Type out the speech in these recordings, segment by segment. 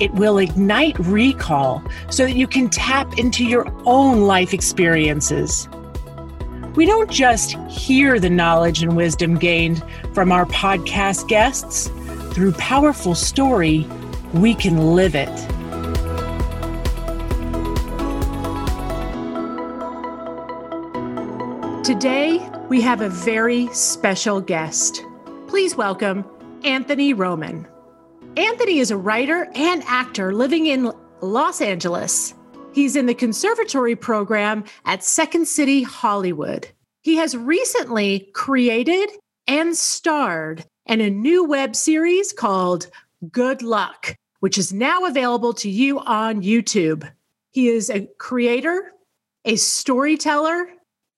It will ignite recall so that you can tap into your own life experiences. We don't just hear the knowledge and wisdom gained from our podcast guests. Through powerful story, we can live it. Today, we have a very special guest. Please welcome Anthony Roman. Anthony is a writer and actor living in Los Angeles. He's in the conservatory program at Second City Hollywood. He has recently created and starred in a new web series called Good Luck, which is now available to you on YouTube. He is a creator, a storyteller,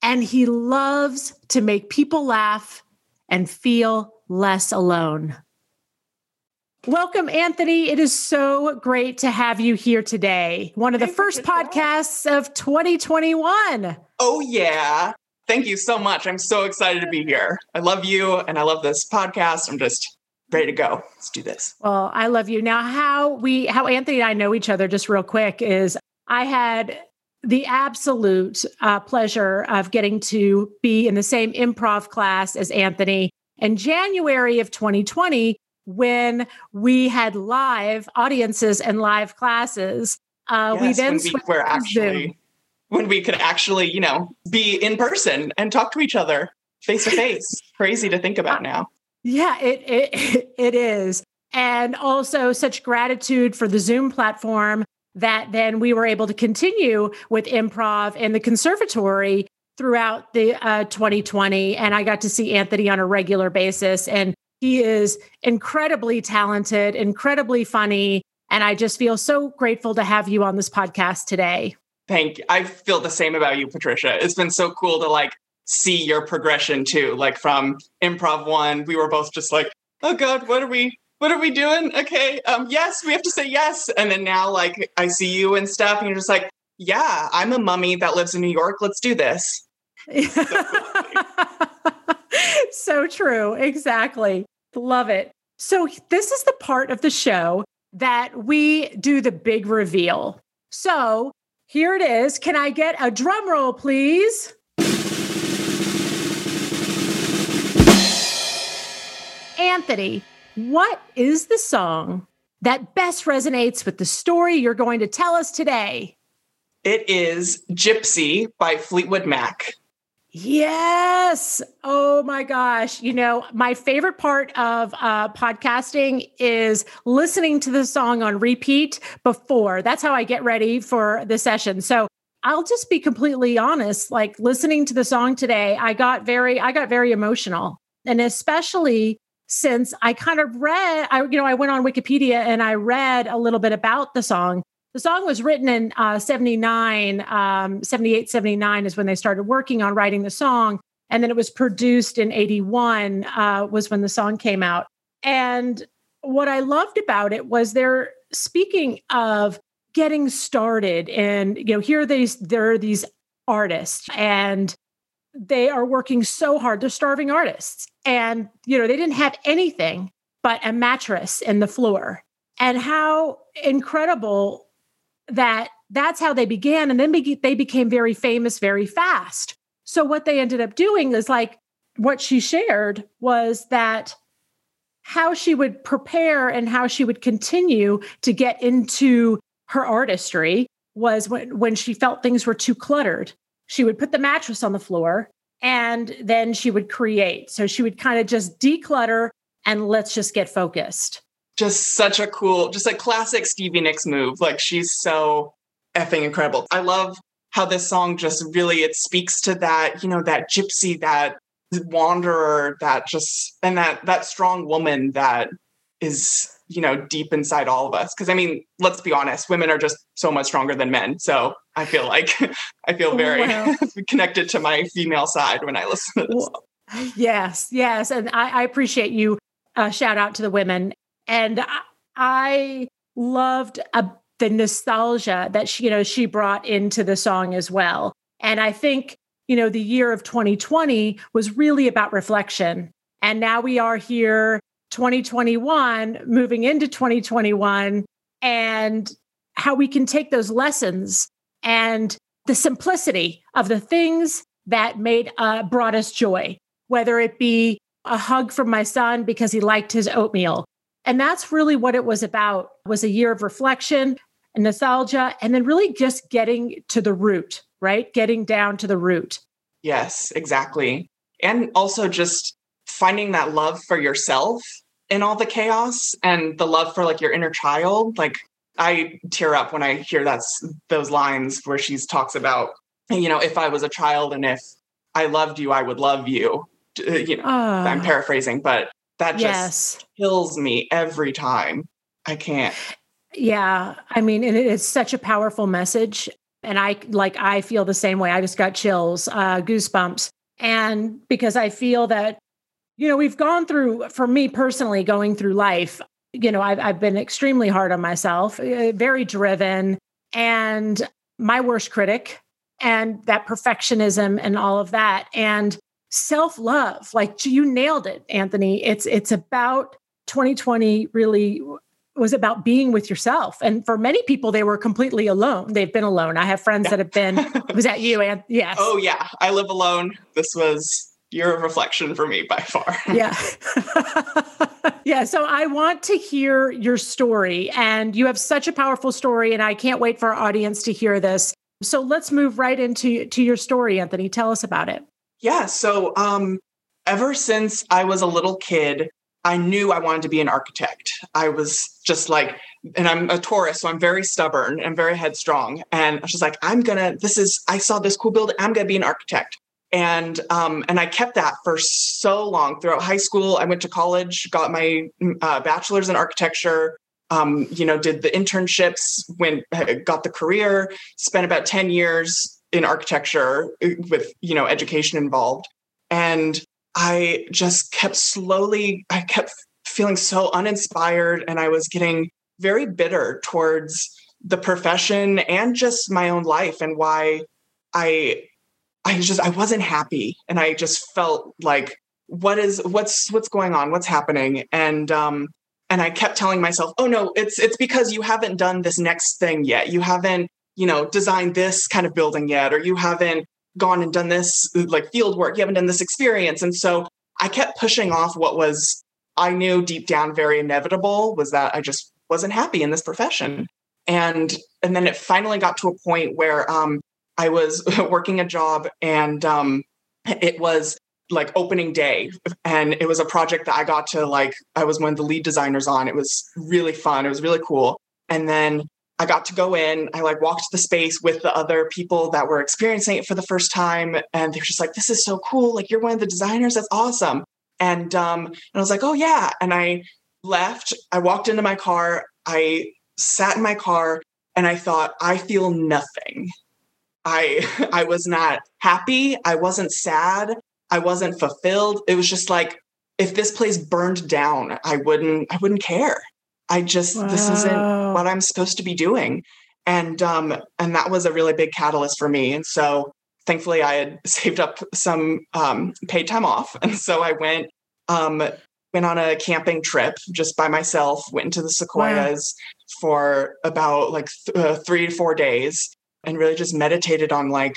and he loves to make people laugh and feel less alone. Welcome, Anthony. It is so great to have you here today. One of the first podcasts of 2021. Oh, yeah. Thank you so much. I'm so excited to be here. I love you and I love this podcast. I'm just ready to go. Let's do this. Well, I love you. Now, how Anthony and I know each other, just real quick, is I had the absolute pleasure of getting to be in the same improv class as Anthony in January of 2020. When we had live audiences and live classes, when we could actually, be in person and talk to each other face to face. Crazy to think about now. Yeah, it is. And also such gratitude for the Zoom platform that then we were able to continue with improv in the conservatory throughout the 2020. And I got to see Anthony on a regular basis, and he is incredibly talented, incredibly funny, and I just feel so grateful to have you on this podcast today. Thank you. I feel the same about you, Patricia. It's been so cool to see your progression too. From improv one, we were both just oh God, what are we doing? Okay. Yes, we have to say yes. And then now I see you and stuff and you're just yeah, I'm a mummy that lives in New York. Let's do this. So cool. So true. Exactly. Love it. So this is the part of the show that we do the big reveal. So here it is. Can I get a drum roll, please? Anthony, what is the song that best resonates with the story you're going to tell us today? It is Gypsy by Fleetwood Mac. Yes. Oh my gosh. My favorite part of podcasting is listening to the song on repeat before. That's how I get ready for the session. So I'll just be completely honest, listening to the song today, I got very emotional. And especially since I kind of read, I went on Wikipedia and I read a little bit about the song. The song was written in 78, 79 is when they started working on writing the song. And then it was produced in 81 was when the song came out. And what I loved about it was they're speaking of getting started. And, there are these artists and they are working so hard. They're starving artists. And, they didn't have anything but a mattress in the floor. And how incredible that's how they began. And then they became very famous very fast. So what they ended up doing is what she shared was that how she would prepare and how she would continue to get into her artistry was when she felt things were too cluttered, she would put the mattress on the floor and then she would create. So she would kind of just declutter and let's just get focused. Just such a cool, just a classic Stevie Nicks move. She's so effing incredible. I love how this song just really, it speaks to that, that gypsy, that wanderer, that just, and that strong woman that is you know, deep inside all of us. Because I mean, let's be honest, women are just so much stronger than men. So I feel like I feel very connected to my female side when I listen to this. Yes, yes. And I appreciate you. Shout out to the women. And I loved the nostalgia that she, you know, she brought into the song as well. And I think, you know, the year of 2020 was really about reflection. And now we are here, 2021, moving into 2021, and how we can take those lessons and the simplicity of the things that made brought us joy, whether it be a hug from my son because he liked his oatmeal. And that's really what it was about, was a year of reflection and nostalgia, and then really just getting to the root, right? Getting down to the root. Yes, exactly. And also just finding that love for yourself in all the chaos and the love for like your inner child. Like I tear up when I hear those lines where she talks about, you know, if I was a child and if I loved you, I would love you. You know, I'm paraphrasing, but that just kills me every time. I can't. Yeah. I mean, and it's such a powerful message. And I feel the same way. I just got chills, goosebumps. And because I feel that, you know, we've gone through, for me personally, going through life, you know, I've been extremely hard on myself, very driven, and my worst critic, and that perfectionism and all of that. And self-love, like you nailed it, Anthony. It's about 2020 really was about being with yourself. And for many people, they were completely alone. They've been alone. I have friends that have been, was that you, Anthony? Yes. Oh yeah. I live alone. This was year of reflection for me by far. Yeah. Yeah. So I want to hear your story, and you have such a powerful story, and I can't wait for our audience to hear this. So let's move right into your story, Anthony. Tell us about it. Yeah. So ever since I was a little kid, I knew I wanted to be an architect. I was just like, and I'm a Taurus, so I'm very stubborn and very headstrong. And I was just like, I saw this cool building. I'm going to be an architect. And I kept that for so long throughout high school. I went to college, got my bachelor's in architecture. You know, did the internships, got the career, spent about 10 years in architecture with, you know, education involved. And I just kept feeling so uninspired, and I was getting very bitter towards the profession and just my own life, and why I wasn't happy. And I just felt like, what's going on? What's happening? And I kept telling myself, oh no, it's because you haven't done this next thing yet. You haven't, you know, designed this kind of building yet, or you haven't gone and done this like field work. You haven't done this experience. And so I kept pushing off what was, I knew deep down, very inevitable, was that I just wasn't happy in this profession. And then it finally got to a point where I was working a job, and it was like opening day. And it was a project that I got to, like, I was one of the lead designers on. It was really fun. It was really cool. And then I got to go in, I like walked the space with the other people that were experiencing it for the first time. And they were just like, this is so cool. Like, you're one of the designers. That's awesome. And I was like, oh yeah. And I left, I walked into my car, I sat in my car, and I thought, I feel nothing. I was not happy. I wasn't sad. I wasn't fulfilled. It was just like, if this place burned down, I wouldn't care. I just, This isn't what I'm supposed to be doing. And that was a really big catalyst for me. And so thankfully I had saved up some paid time off. And so I went on a camping trip just by myself, went into the sequoias for about like 3 to 4 days, and really just meditated on like,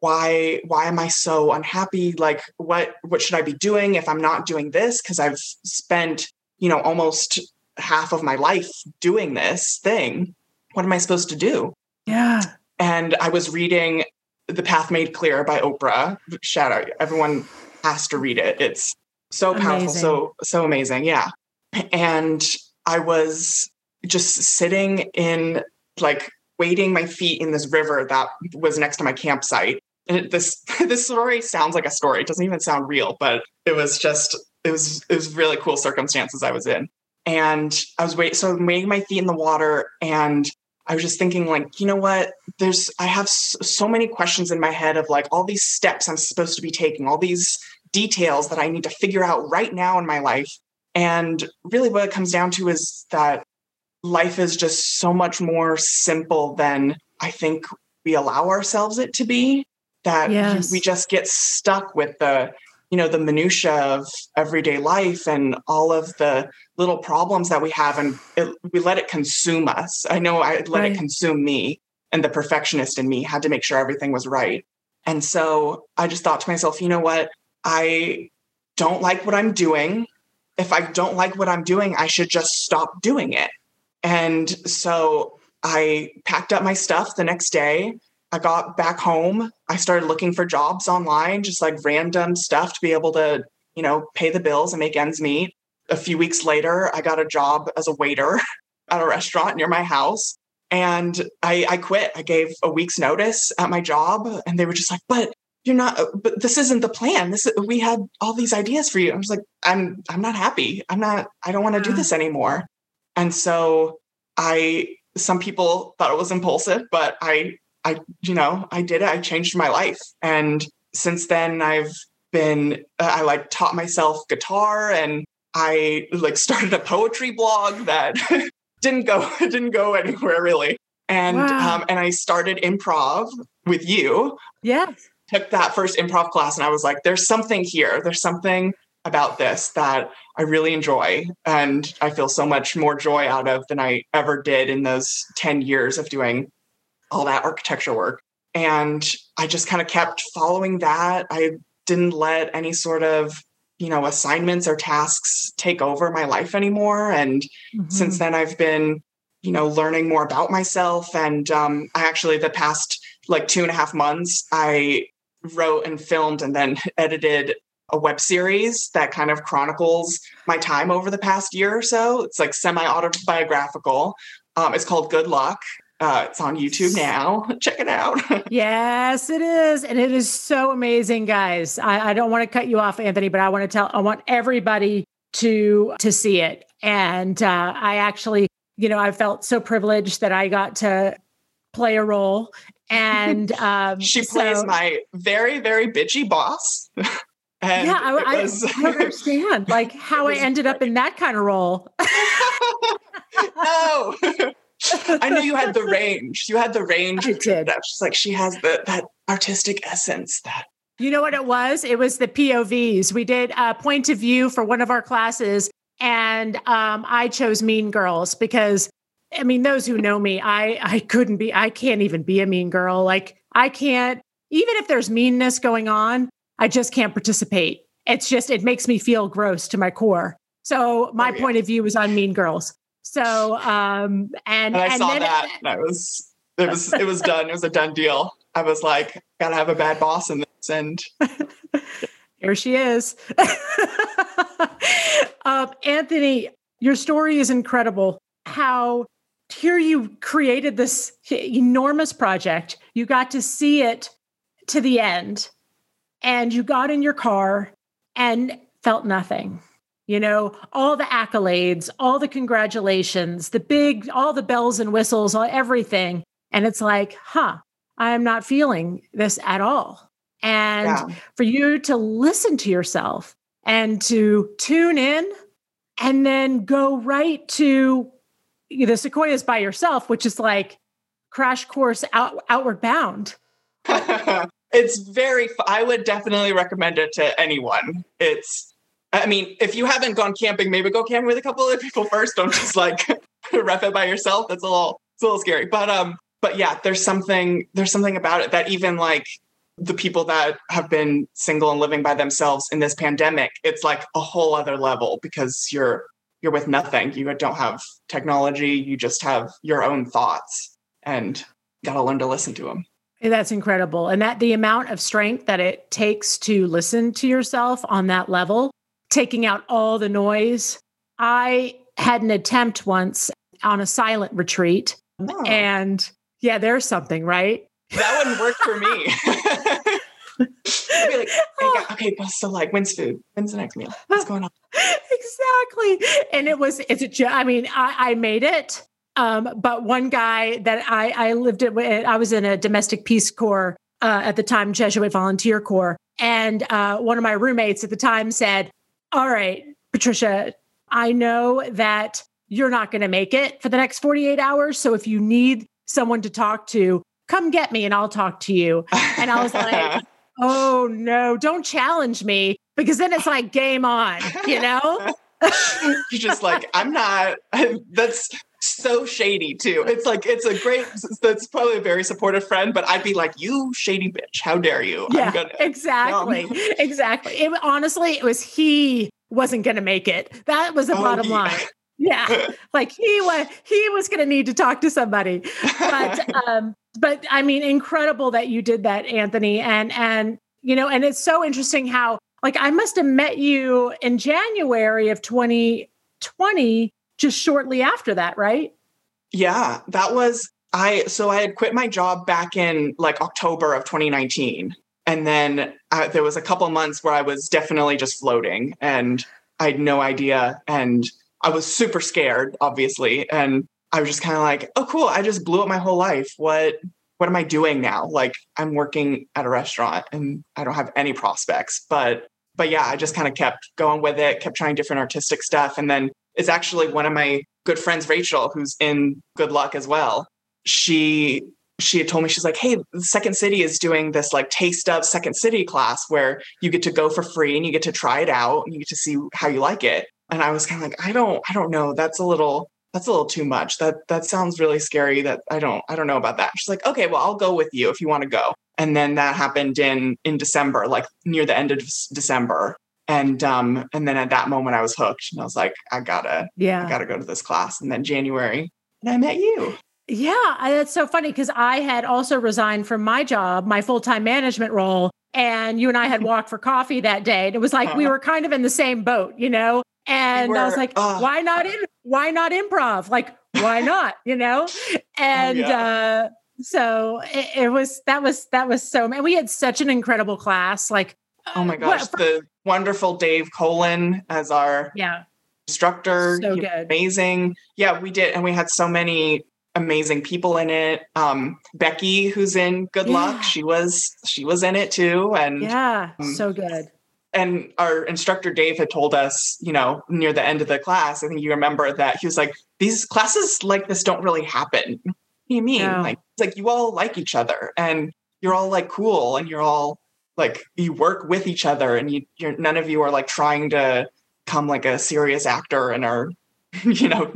why am I so unhappy? Like, what should I be doing if I'm not doing this? Because I've spent, you know, almost half of my life doing this thing. What am I supposed to do? Yeah. And I was reading The Path Made Clear by Oprah. Shout out. Everyone has to read it. It's so powerful. Amazing. So amazing. Yeah. And I was just sitting in like, wading my feet in this river that was next to my campsite. And this story sounds like a story. It doesn't even sound real, but it was really cool circumstances I was in. And I was waiting, so I'm weighing my feet in the water, and I was just thinking, like, you know what, I have so many questions in my head of like all these steps I'm supposed to be taking, all these details that I need to figure out right now in my life. And really what it comes down to is that life is just so much more simple than I think we allow ourselves it to be, that yes. we just get stuck with the minutia of everyday life and all of the little problems that we have. And we let it consume us. I know I let right. it consume me, and the perfectionist in me had to make sure everything was right. And so I just thought to myself, you know what? I don't like what I'm doing. If I don't like what I'm doing, I should just stop doing it. And so I packed up my stuff the next day. I got back home. I started looking for jobs online, just like random stuff to be able to, pay the bills and make ends meet. A few weeks later, I got a job as a waiter at a restaurant near my house. And I quit. I gave a week's notice at my job. And they were just like, but this isn't the plan. We had all these ideas for you. I was like, I'm not happy. I don't want to do this anymore. And so some people thought it was impulsive, but I did it. I changed my life. And since then I've been, I like taught myself guitar, and I like started a poetry blog that didn't go anywhere really. And, wow. And I started improv with you. Yes. Took that first improv class, and I was like, there's something here. There's something about this that I really enjoy. And I feel so much more joy out of than I ever did in those 10 years of doing all that architecture work. And I just kind of kept following that. I didn't let any sort of, assignments or tasks take over my life anymore. And mm-hmm. since then I've been, learning more about myself. And I actually, the past like 2.5 months, I wrote and filmed and then edited a web series that kind of chronicles my time over the past year or so. It's like semi-autobiographical. It's called Good Luck. It's on YouTube now. Check it out. Yes, it is. And it is so amazing, guys. I don't want to cut you off, Anthony, but I want everybody to see it. And I actually, I felt so privileged that I got to play a role. And she plays my very, very bitchy boss. And yeah, I don't understand like how I ended up in that kind of role. No, I knew you had the range. You had the range. I did. She's like, she has that artistic essence that. You know what it was? It was the POVs. We did a point of view for one of our classes, and I chose Mean Girls because, I mean, those who know me, I can't even be a mean girl. Like I can't, even if there's meanness going on, I just can't participate. It makes me feel gross to my core. So my point of view was on Mean Girls. So, it was done. It was a done deal. I was like, gotta have a bad boss in this. And here she is. Anthony, your story is incredible. How here you created this enormous project. You got to see it to the end, and you got in your car and felt nothing. All the accolades, all the congratulations, all the bells and whistles, all everything. And it's like, I'm not feeling this at all. And for you to listen to yourself and to tune in and then go right to the Sequoias by yourself, which is like crash course outward bound. It's very, I would definitely recommend it to anyone. If you haven't gone camping, maybe go camping with a couple other people first. Don't just like ref it by yourself. It's a little scary, but yeah, there's something about it that even like the people that have been single and living by themselves in this pandemic, it's like a whole other level because you're with nothing. You don't have technology. You just have your own thoughts and got to learn to listen to them. That's incredible. And that the amount of strength that it takes to listen to yourself on that level, taking out all the noise. I had an attempt once on a silent retreat. Oh. And yeah, there's something, right? That wouldn't work for me. I'd be like, okay, well, so like, when's food? When's the next meal? What's going on? Exactly. And I made it. But one guy that I lived with, I was in a domestic Peace Corps at the time, Jesuit Volunteer Corps. And one of my roommates at the time said, all right, Patricia, I know that you're not going to make it for the next 48 hours. So if you need someone to talk to, come get me and I'll talk to you. And I was like, oh no, don't challenge me, because then it's like game on, you know? You're just like, that's so shady too. It's like, that's probably a very supportive friend, but I'd be like, you shady bitch, how dare you? Yeah, exactly. Honestly, it was, he wasn't going to make it. That was the bottom line. Yeah. Like he was going to need to talk to somebody, but I mean, incredible that you did that, Anthony. And, you know, and it's so interesting how, like, I must've met you in January of 2020, just shortly after that, right? Yeah, that was, I had quit my job back in like October of 2019. And then there was a couple months where I was definitely just floating and I had no idea. And I was super scared, obviously. And I was just kind of like, oh, cool. I just blew up my whole life. What am I doing now? Like, I'm working at a restaurant and I don't have any prospects, but yeah, I just kind of kept going with it, kept trying different artistic stuff. And then it's actually one of my good friends, Rachel, who's in Good Luck as well. She had told me, she's like, hey, Second City is doing this like taste of Second City class where you get to go for free and you get to try it out and you get to see how you like it. And I was kind of like, I don't know. That's a little too much. That sounds really scary. That I don't know about that. She's like, okay, well, I'll go with you if you want to go. And then that happened in December, like near the end of December. And then at that moment I was hooked and I was like, I gotta go to this class. And then January, and I met you. Yeah. That's so funny. 'Cause I had also resigned from my job, my full-time management role. And you and I had walked for coffee that day. And it was like, we were kind of in the same boat, you know? And I was like, why not improv? Like, why not? You know? And, so that was so, man, we had such an incredible class. Like, oh my gosh, the wonderful Dave Colon as our instructor. So good. Amazing. Yeah, we did. And we had so many amazing people in it. Becky, who's in Good Luck, she was in it too. And yeah, so good. And our instructor, Dave, had told us, you know, near the end of the class, I think you remember that he was like, these classes like this don't really happen. What do you mean? No. Like, it's like you all like each other and you're all like cool and you're all like, you work with each other and none of you are like trying to become like a serious actor and are, you know,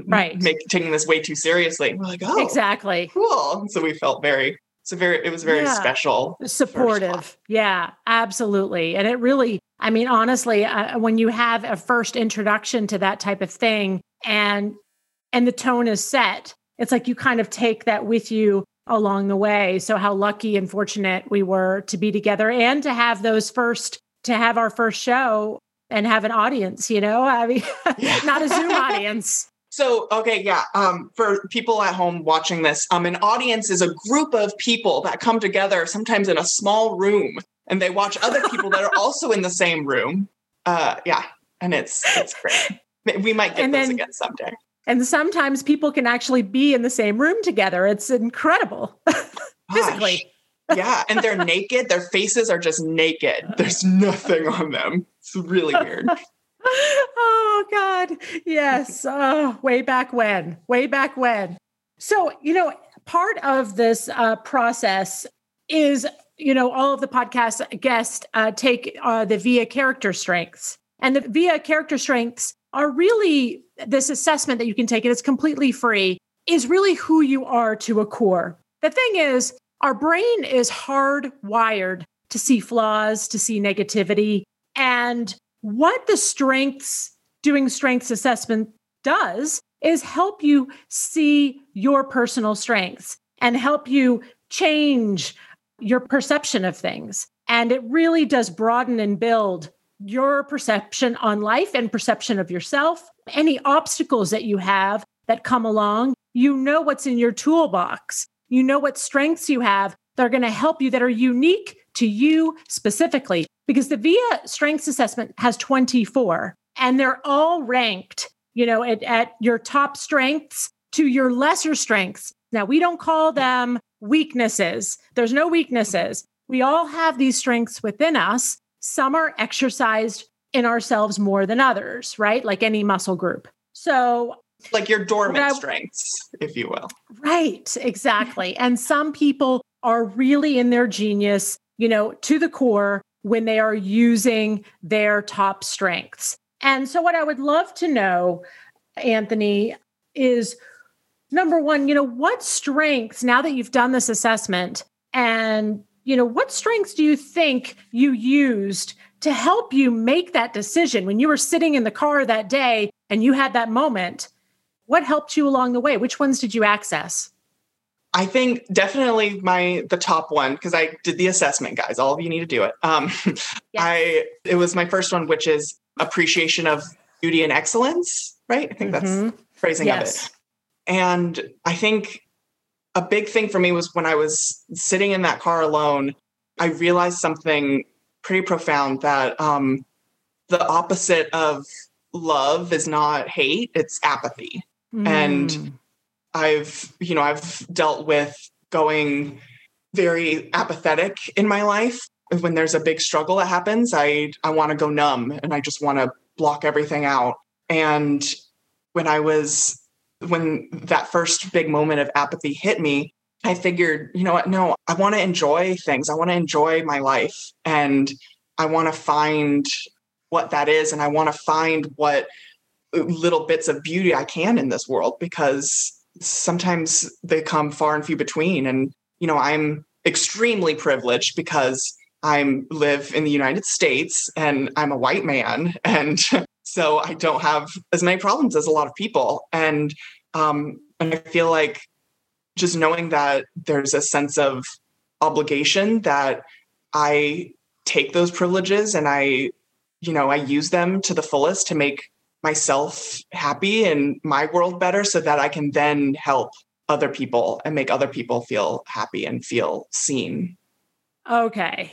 taking this way too seriously. And we're like, oh, exactly. Cool. So we felt it was very special. Supportive. Yeah, absolutely. And it really, I mean, honestly, when you have a first introduction to that type of thing and the tone is set, it's like you kind of take that with you along the way. So how lucky and fortunate we were to be together and to have our first show and have an audience, you know, I mean, not a Zoom audience. So, okay. Yeah. For people at home watching this, an audience is a group of people that come together sometimes in a small room and they watch other people that are also in the same room. Yeah. And it's great. We might get those again someday. And sometimes people can actually be in the same room together. It's incredible. Physically. Yeah. And they're naked. Their faces are just naked. There's nothing on them. It's really weird. Oh God. Yes. Oh, way back when. So, you know, part of this process is, you know, all of the podcast guests take the VIA character strengths, and the VIA character strengths are really this assessment that you can take, and it's completely free, is really who you are to a core. The thing is, our brain is hardwired to see flaws, to see negativity. And what the strengths assessment does is help you see your personal strengths and help you change your perception of things. And it really does broaden and build your perception on life and perception of yourself. Any obstacles that you have that come along, you know what's in your toolbox. You know what strengths you have that are going to help you, that are unique to you specifically, because the VIA strengths assessment has 24 and they're all ranked, you know, at your top strengths to your lesser strengths. Now, we don't call them weaknesses. There's no weaknesses. We all have these strengths within us. Some are exercised in ourselves more than others, right? Like any muscle group. So like your dormant strengths, if you will. Right, exactly. And some people are really in their genius, you know, to the core when they are using their top strengths. And so what I would love to know, Anthony, is number one, you know, what strengths, now that you've done this assessment and, you know, what strengths do you think you used to help you make that decision when you were sitting in the car that day and you had that moment? What helped you along the way? Which ones did you access? I think definitely the top one, because I did the assessment, guys. All of you need to do it. Yeah. It was my first one, which is appreciation of beauty and excellence, right? I think that's the phrasing of it. And I think a big thing for me was when I was sitting in that car alone, I realized something pretty profound, that the opposite of love is not hate, it's apathy. And I've dealt with going very apathetic in my life. When there's a big struggle that happens, I want to go numb and I just want to block everything out. And when that first big moment of apathy hit me, I figured, you know what? No, I want to enjoy things. I want to enjoy my life, and I want to find what that is. And I want to find what little bits of beauty I can in this world, because sometimes they come far and few between. And, you know, I'm extremely privileged because I live in the United States and I'm a white man. And so I don't have as many problems as a lot of people. And I feel like just knowing that there's a sense of obligation that I take those privileges and I use them to the fullest to make myself happy and my world better, so that I can then help other people and make other people feel happy and feel seen. Okay.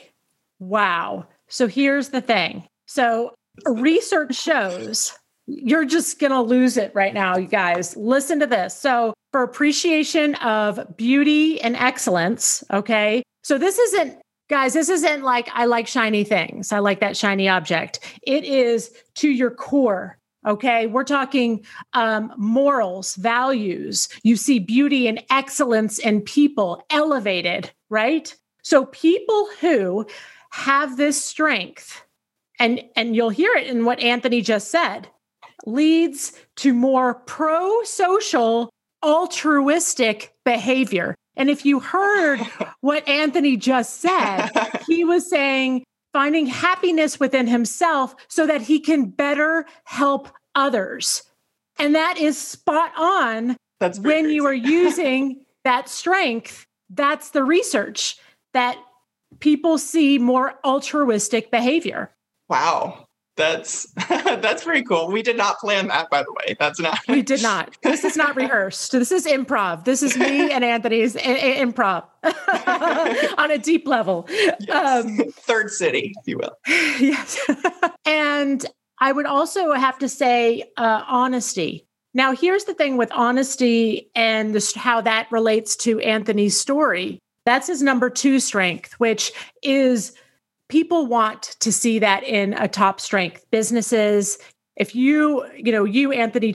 Wow. So here's the thing. So research shows, you're just going to lose it right now, you guys. Listen to this. So for appreciation of beauty and excellence, okay? So this isn't like, I like shiny things. I like that shiny object. It is to your core, okay? We're talking morals, values. You see beauty and excellence in people elevated, right? So people who have this strength, and you'll hear it in what Anthony just said, leads to more pro-social, altruistic behavior. And if you heard what Anthony just said, he was saying finding happiness within himself so that he can better help others. And that is spot on. That's when you are using that strength. That's the research, that people see more altruistic behavior. Wow. That's pretty cool. We did not plan that, by the way. We did not. This is not rehearsed. This is improv. This is me and Anthony's improv on a deep level. Yes. Third City, if you will. Yes. And I would also have to say honesty. Now, here's the thing with honesty and how that relates to Anthony's story. That's his number 2 strength, which is people want to see that in a top strength. Businesses, if you, Anthony,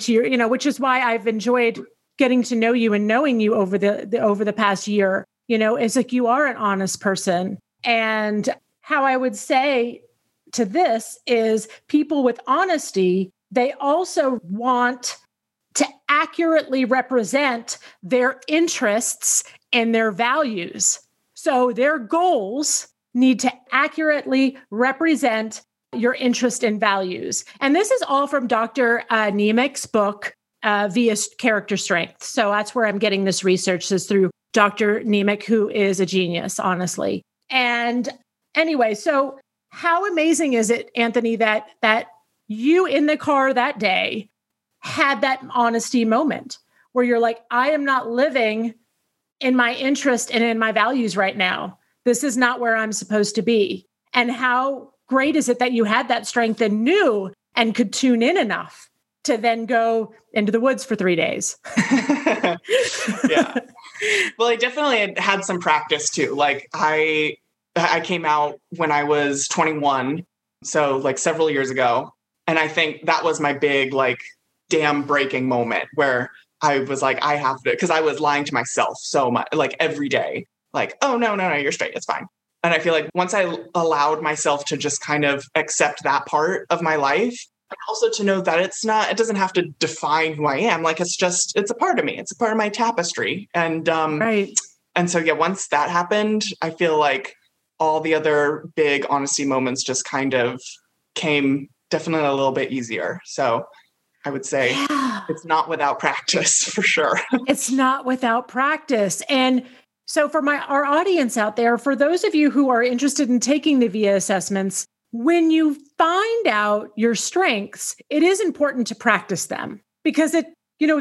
which is why I've enjoyed getting to know you and knowing you over the past year, you know, it's like you are an honest person. And how I would say to this is people with honesty, they also want to accurately represent their interests and their values. So their goals need to accurately represent your interest and values. And this is all from Dr. Nemec's book, Via Character Strength. So that's where I'm getting this research, is through Dr. Nemec, who is a genius, honestly. And anyway, so how amazing is it, Anthony, that you in the car that day had that honesty moment where you're like, I am not living in my interest and in my values right now. this is not where I'm supposed to be. And how great is it that you had that strength and knew and could tune in enough to then go into the woods for 3 days? Yeah. Well, I definitely had some practice too. Like I came out when I was 21. So like several years ago. And I think that was my big, like, dam breaking moment where I was like, I have to, because I was lying to myself so much, like every day, like, oh, no, you're straight. It's fine. And I feel like once I allowed myself to just kind of accept that part of my life, and also to know that it doesn't have to define who I am. Like, it's a part of me. It's a part of my tapestry. And, right. And so, yeah, once that happened, I feel like all the other big honesty moments just kind of came definitely a little bit easier. So I would say It's not without practice, for sure. It's not without practice. And so for our audience out there, for those of you who are interested in taking the VIA assessments, when you find out your strengths, it is important to practice them because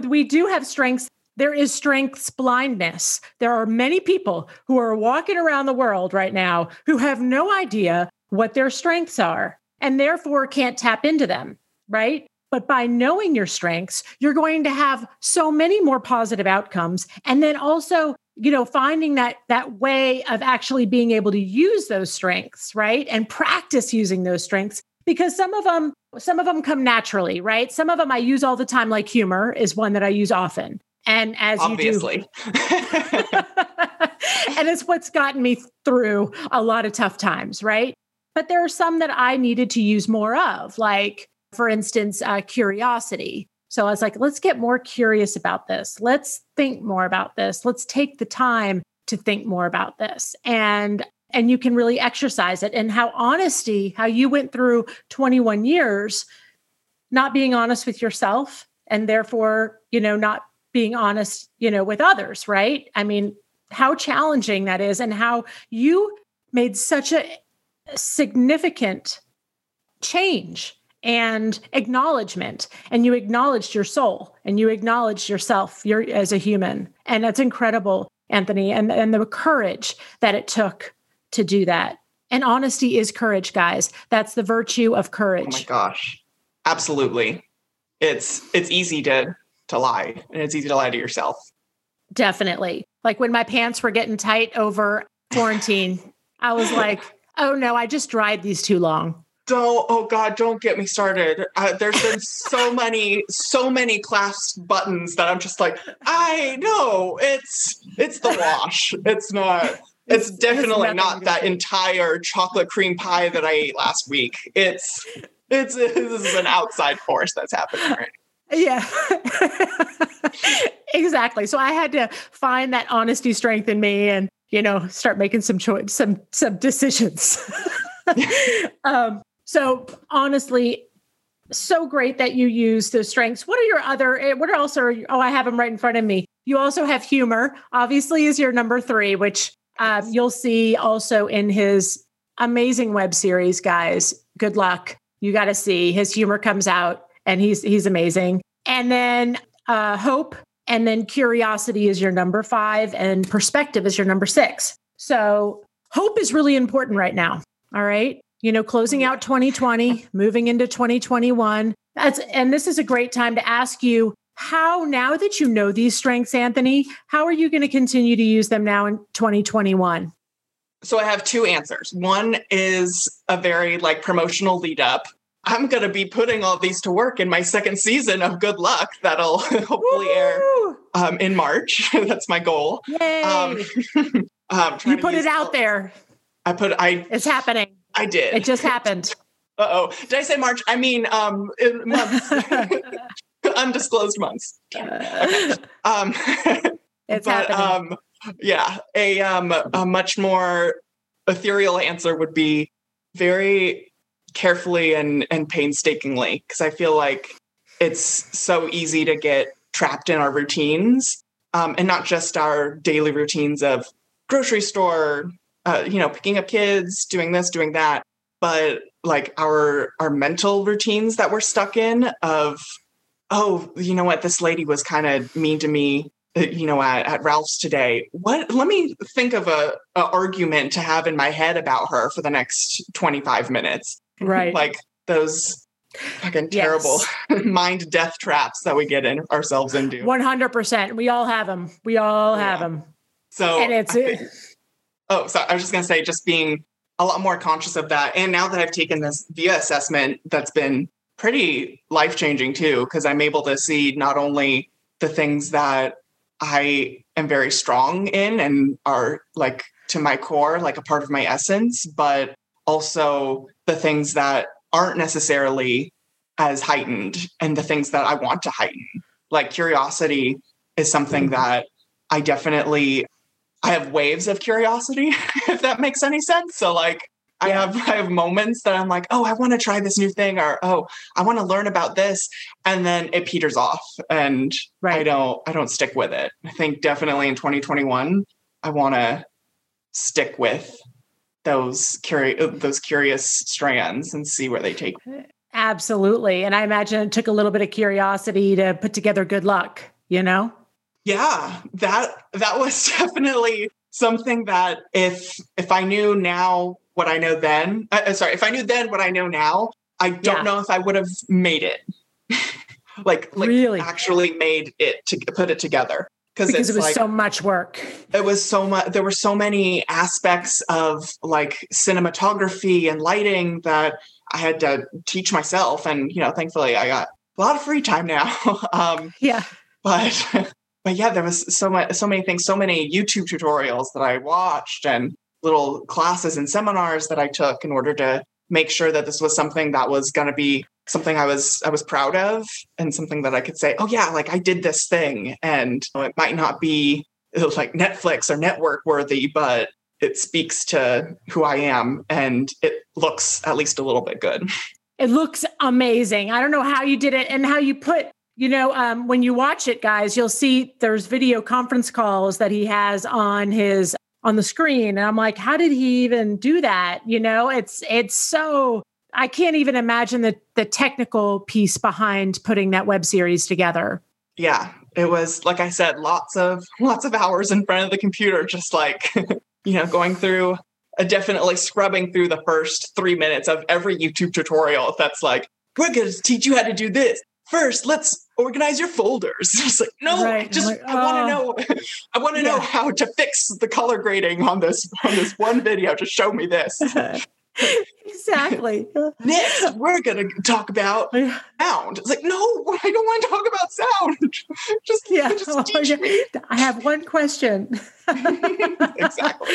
we do have strengths. There is strengths blindness. There are many people who are walking around the world right now who have no idea what their strengths are and therefore can't tap into them, right? But by knowing your strengths, you're going to have so many more positive outcomes. And then also, finding that way of actually being able to use those strengths, right? And practice using those strengths, because some of them come naturally, right? Some of them I use all the time, like humor is one that I use often. And as obviously. You do, and it's what's gotten me through a lot of tough times, right? But there are some that I needed to use more of, like, for instance, curiosity. So I was like, let's get more curious about this. Let's think more about this. Let's take the time to think more about this. And you can really exercise it. And how you went through 21 years, not being honest with yourself, and therefore, not being honest, with others, right? I mean, how challenging that is, and how you made such a significant change and acknowledgement, and you acknowledged your soul and you acknowledged yourself as a human. And that's incredible, Anthony, and the courage that it took to do that. And honesty is courage, guys. That's the virtue of courage. Oh my gosh. Absolutely. It's easy to lie, and it's easy to lie to yourself. Definitely. Like when my pants were getting tight over quarantine, I was like, oh no, I just dried these too long. Don't get me started. There's been so many clasped buttons that I'm just like, I know it's the wash. It's not, it's definitely not that entire chocolate cream pie that I ate last week. This is an outside force that's happening right now. Yeah, exactly. So I had to find that honesty strength in me and, start making some choice, some decisions. So honestly, so great that you use those strengths. I have them right in front of me. You also have humor, obviously, is your number 3, which you'll see also in his amazing web series, guys. Good luck. You got to see his humor comes out, and he's amazing. And then hope, and then curiosity is your number 5, and perspective is your number 6. So hope is really important right now. All right. Closing out 2020, moving into 2021. And this is a great time to ask you how, now that you know these strengths, Anthony, how are you going to continue to use them now in 2021? So I have 2 answers. One is a very promotional lead up. I'm going to be putting all these to work in my second season of Good Luck. That'll hopefully air in March. That's my goal. Yay. You put it out there. It's happening. I did. It just happened. Uh-oh. Did I say March? I mean, months. Undisclosed months. Okay. It's happening. Yeah. A much more ethereal answer would be very carefully and painstakingly, because I feel like it's so easy to get trapped in our routines, and not just our daily routines of grocery store, picking up kids, doing this, doing that, but our mental routines that we're stuck in of, oh, you know what? This lady was kind of mean to me you know, at Ralph's today, let me think of a argument to have in my head about her for the next 25 minutes. Right. Like those fucking terrible mind death traps that we get ourselves into. 100%. We all have them. So, and it's, I was just going to say, just being a lot more conscious of that. And now that I've taken this VIA assessment, that's been pretty life-changing too, because I'm able to see not only the things that I am very strong in and are like to my core, like a part of my essence, but also the things that aren't necessarily as heightened and the things that I want to heighten. Like curiosity is something that I have waves of curiosity, if that makes any sense. So like I have moments that I'm like, oh, I want to try this new thing, or, oh, I want to learn about this. And then it peters off and I don't stick with it. I think definitely in 2021, I want to stick with those curious strands and see where they take me. Absolutely. And I imagine it took a little bit of curiosity to put together Good Luck, you know? Yeah, that was definitely something that if I knew now what I know then, if I knew then what I know now, I don't know if I would have made it. like really? Actually made it to put it together. Because it was like, so much work. It was so much. There were so many aspects of like cinematography and lighting that I had to teach myself. And, you know, thankfully I got a lot of free time now. But yeah, there was so many things, so many YouTube tutorials that I watched and little classes and seminars that I took in order to make sure that this was something that was going to be something I was proud of and something that I could say, oh yeah, like I did this thing, and it might not be like Netflix or network worthy, but it speaks to who I am and it looks at least a little bit good. It looks amazing. I don't know how you did it and how you put, you know, when you watch it, guys, you'll see there's video conference calls that he has on the screen. And I'm like, how did he even do that? You know, it's so, I can't even imagine the technical piece behind putting that web series together. Yeah. It was, like I said, lots of hours in front of the computer, just like, you know, going through definitely scrubbing through the first 3 minutes of every YouTube tutorial. That's like, we're going to teach you how to do this. First, let's organize your folders. It's like, no, I want to know how to fix the color grading on this one video. Just show me this. Exactly. Next, we're going to talk about sound. It's like, no, I don't want to talk about sound. Just teach me. I have one question. Exactly.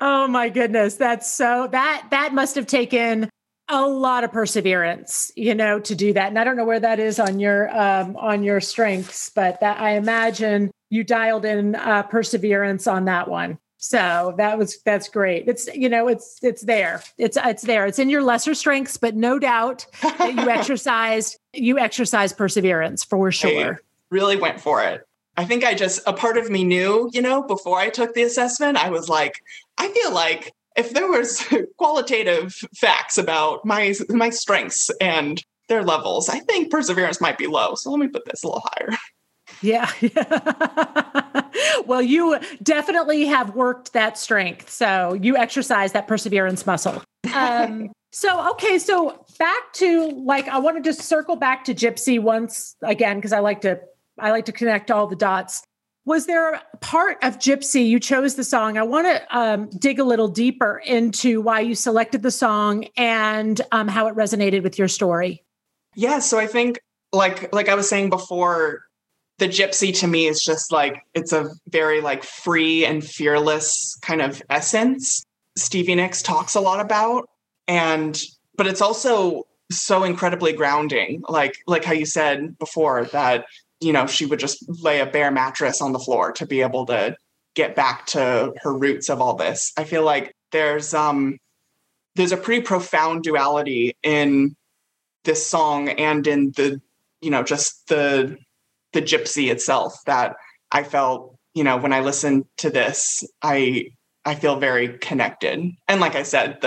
Oh my goodness. That's so, that must have taken a lot of perseverance, you know, to do that. And I don't know where that is on your strengths, but that I imagine you dialed in perseverance on that one. So that's great. It's, you know, it's there. It's there. It's in your lesser strengths, but no doubt that you exercised perseverance for sure. I really went for it. I think a part of me knew, you know, before I took the assessment, I was like, I feel like if there was qualitative facts about my strengths and their levels, I think perseverance might be low. So let me put this a little higher. Yeah. Well, you definitely have worked that strength. So you exercise that perseverance muscle. So back to, like, I want to just circle back to Gypsy once again, because I like to connect all the dots. Was there a part of Gypsy, you chose the song, I want to dig a little deeper into why you selected the song and how it resonated with your story. Yeah, so I think, like I was saying before, the Gypsy to me is just like, it's a very like free and fearless kind of essence Stevie Nicks talks a lot about. But it's also so incredibly grounding, like how you said before that, you know, she would just lay a bare mattress on the floor to be able to get back to her roots of all this. I feel like there's a pretty profound duality in this song and in the, you know, just the Gypsy itself that I felt, you know, when I listened to this, I feel very connected. And like I said,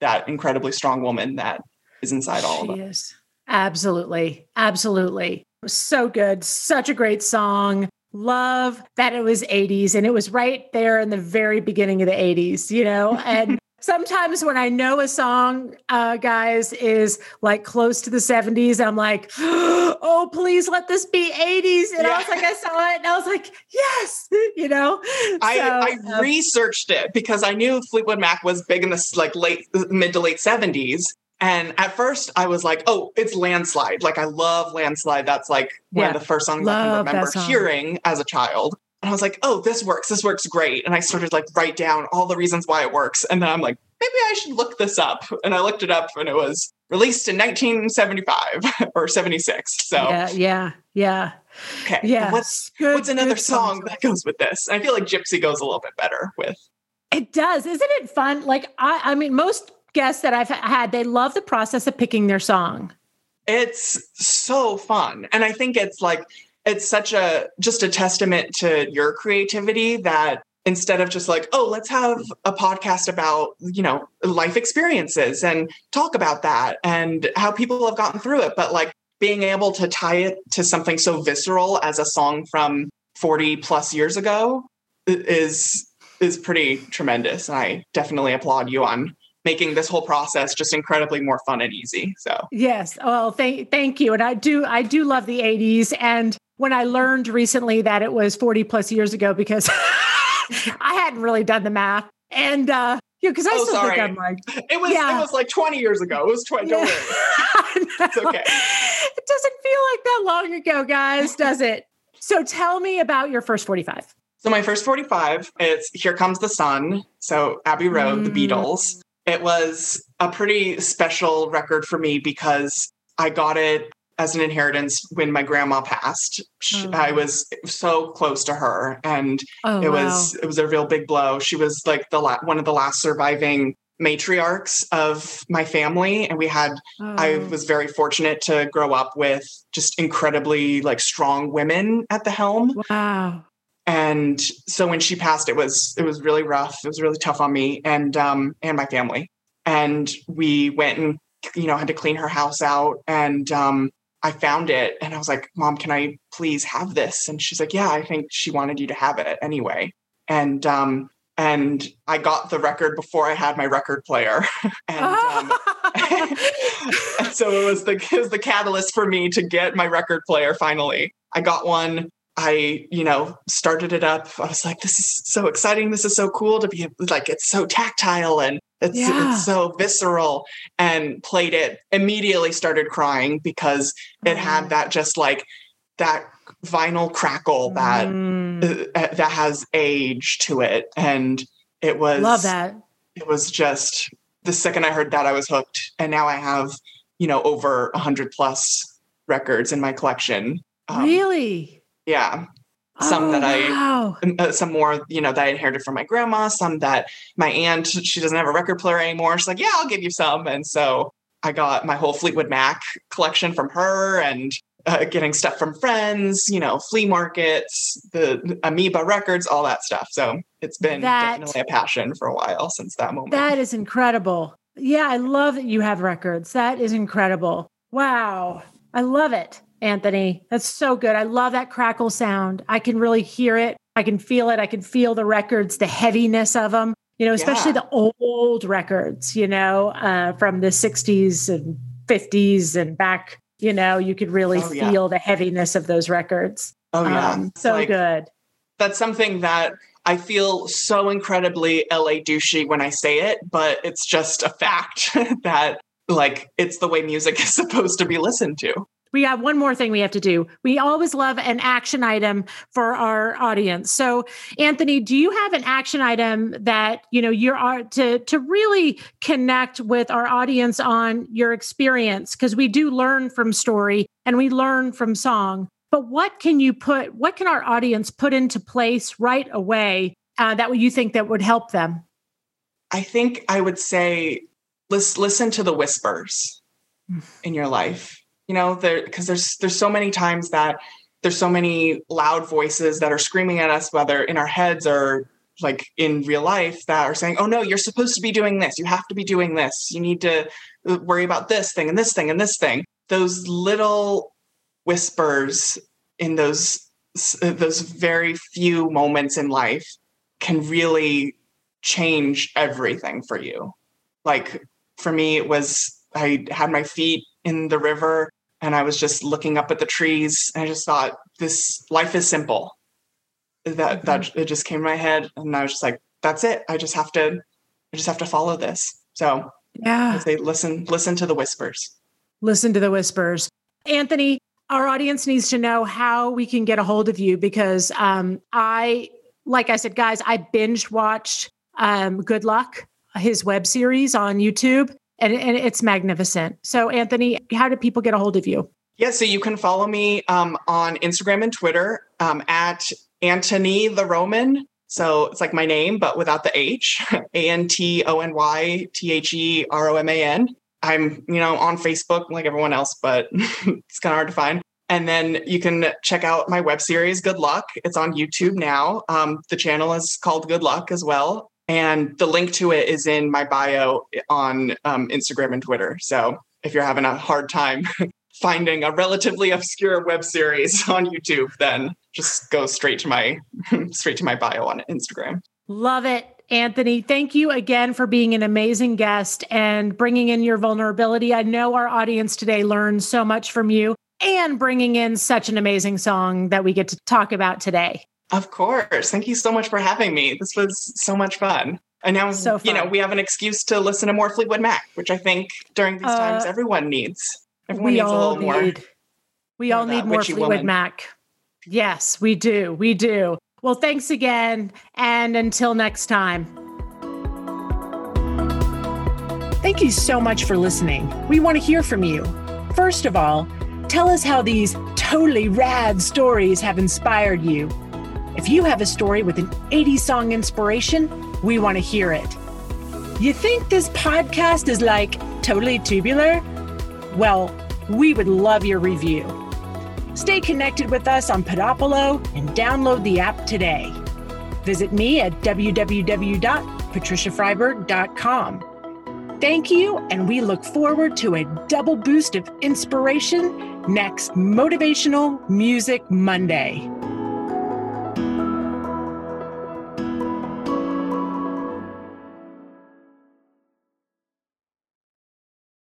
that incredibly strong woman that is inside all of us. She is. Absolutely. Absolutely. So good. Such a great song. love that it was 80s and it was right there in the very beginning of the 80s, you know, and sometimes when I know a song, guys, is like close to the 70s, I'm like, oh, please let this be 80s. And yeah. I was like, I saw it and I was like, yes, you know. I researched it because I knew Fleetwood Mac was big in the like mid to late 70s. And at first I was like, oh, it's Landslide. Like I love Landslide. That's like one of the first songs I can remember hearing as a child. And I was like, oh, this works. This works great. And I started like write down all the reasons why it works. And then I'm like, maybe I should look this up. And I looked it up and it was released in 1975 or 76. So yeah. Okay. Yeah. What's another song that goes with this? And I feel like Gypsy goes a little bit better with. It does. Isn't it fun? Like, I mean, most guests that I've had, they love the process of picking their song. It's so fun. And I think it's like, it's such just a testament to your creativity that instead of just like, oh, let's have a podcast about, you know, life experiences and talk about that and how people have gotten through it. But like being able to tie it to something so visceral as a song from 40 plus years ago is pretty tremendous. And I definitely applaud you on making this whole process just incredibly more fun and easy. So yes. Well, thank you. And I do love the 80s. And when I learned recently that it was 40 plus years ago, because I hadn't really done the math. And because I still think I'm like, it was like 20 years ago. It was 20. Don't worry. It's okay. It doesn't feel like that long ago, guys, does it? So tell me about your first 45. So my first 45, it's Here Comes the Sun. So Abbey Road, the Beatles. It was a pretty special record for me because I got it as an inheritance when my grandma passed. I was so close to her, and it was a real big blow. She was like one of the last surviving matriarchs of my family, and I was very fortunate to grow up with just incredibly like strong women at the helm. Wow. And so when she passed, it was really rough. It was really tough on me and my family. And we went and, you know, had to clean her house out. And I found it and I was like, Mom, can I please have this? And she's like, yeah, I think she wanted you to have it anyway. And I got the record before I had my record player. And so it was the catalyst for me to get my record player. Finally, I got one. I, you know, started it up. I was like, this is so exciting. This is so cool to be like, it's so tactile and it's so visceral, and played it, immediately started crying because it had that just like that vinyl crackle that, that has age to it. And it was, love that. It was just the second I heard that I was hooked. And now I have, you know, over 100 plus records in my collection. Really? Yeah. Some more, you know, that I inherited from my grandma, some that my aunt, she doesn't have a record player anymore. She's like, yeah, I'll give you some. And so I got my whole Fleetwood Mac collection from her, and getting stuff from friends, you know, flea markets, the Amoeba Records, all that stuff. So it's been definitely a passion for a while since that moment. That is incredible. Yeah. I love that you have records. That is incredible. Wow. I love it. Anthony, that's so good. I love that crackle sound. I can really hear it. I can feel it. I can feel the records, the heaviness of them, you know, especially the old records, you know, from the 60s and 50s and back, you know, you could really feel the heaviness of those records. Oh, yeah. So like, good. That's something that I feel so incredibly LA douchey when I say it, but it's just a fact that like, it's the way music is supposed to be listened to. We have one more thing we have to do. We always love an action item for our audience. So, Anthony, do you have an action item that, you know, to really connect with our audience on your experience? Because we do learn from story and we learn from song. But what can our audience put into place right away that you think that would help them? I think I would say, listen to the whispers in your life. You know, because there's so many times that there's so many loud voices that are screaming at us, whether in our heads or like in real life, that are saying, oh, no, you're supposed to be doing this. You have to be doing this. You need to worry about this thing and this thing and this thing. Those little whispers in those those very few moments in life can really change everything for you. Like for me, it was, I had my feet in the river and I was just looking up at the trees. And I just thought, this life is simple. That it just came to my head, and I was just like, that's it. I just have to follow this. So yeah, I say, listen to the whispers. Listen to the whispers. Anthony, our audience needs to know how we can get a hold of you, because like I said, guys, I binge watched Good Luck, his web series on YouTube, and it's magnificent. So Anthony, how do people get a hold of you? Yeah, so you can follow me on Instagram and Twitter at Anthony the Roman. So it's like my name, but without the H, ANTONYTHEROMAN. I'm, on Facebook like everyone else, but it's kind of hard to find. And then you can check out my web series, Good Luck. It's on YouTube now. The channel is called Good Luck as well. And the link to it is in my bio on Instagram and Twitter. So if you're having a hard time finding a relatively obscure web series on YouTube, then just go straight to my bio on Instagram. Love it. Anthony, thank you again for being an amazing guest and bringing in your vulnerability. I know our audience today learned so much from you and bringing in such an amazing song that we get to talk about today. Of course. Thank you so much for having me. This was so much fun. And now, so fun. We have an excuse to listen to more Fleetwood Mac, which I think during these times everyone needs. Everyone needs a little more. We all need more Fleetwood Mac. Yes, we do. We do. Well, thanks again. And until next time. Thank you so much for listening. We want to hear from you. First of all, tell us how these totally rad stories have inspired you. If you have a story with an 80s song inspiration, we want to hear it. You think this podcast is like totally tubular? Well, we would love your review. Stay connected with us on Podopolo and download the app today. Visit me at www.patriciafreiberg.com. Thank you, and we look forward to a double boost of inspiration next Motivational Music Monday.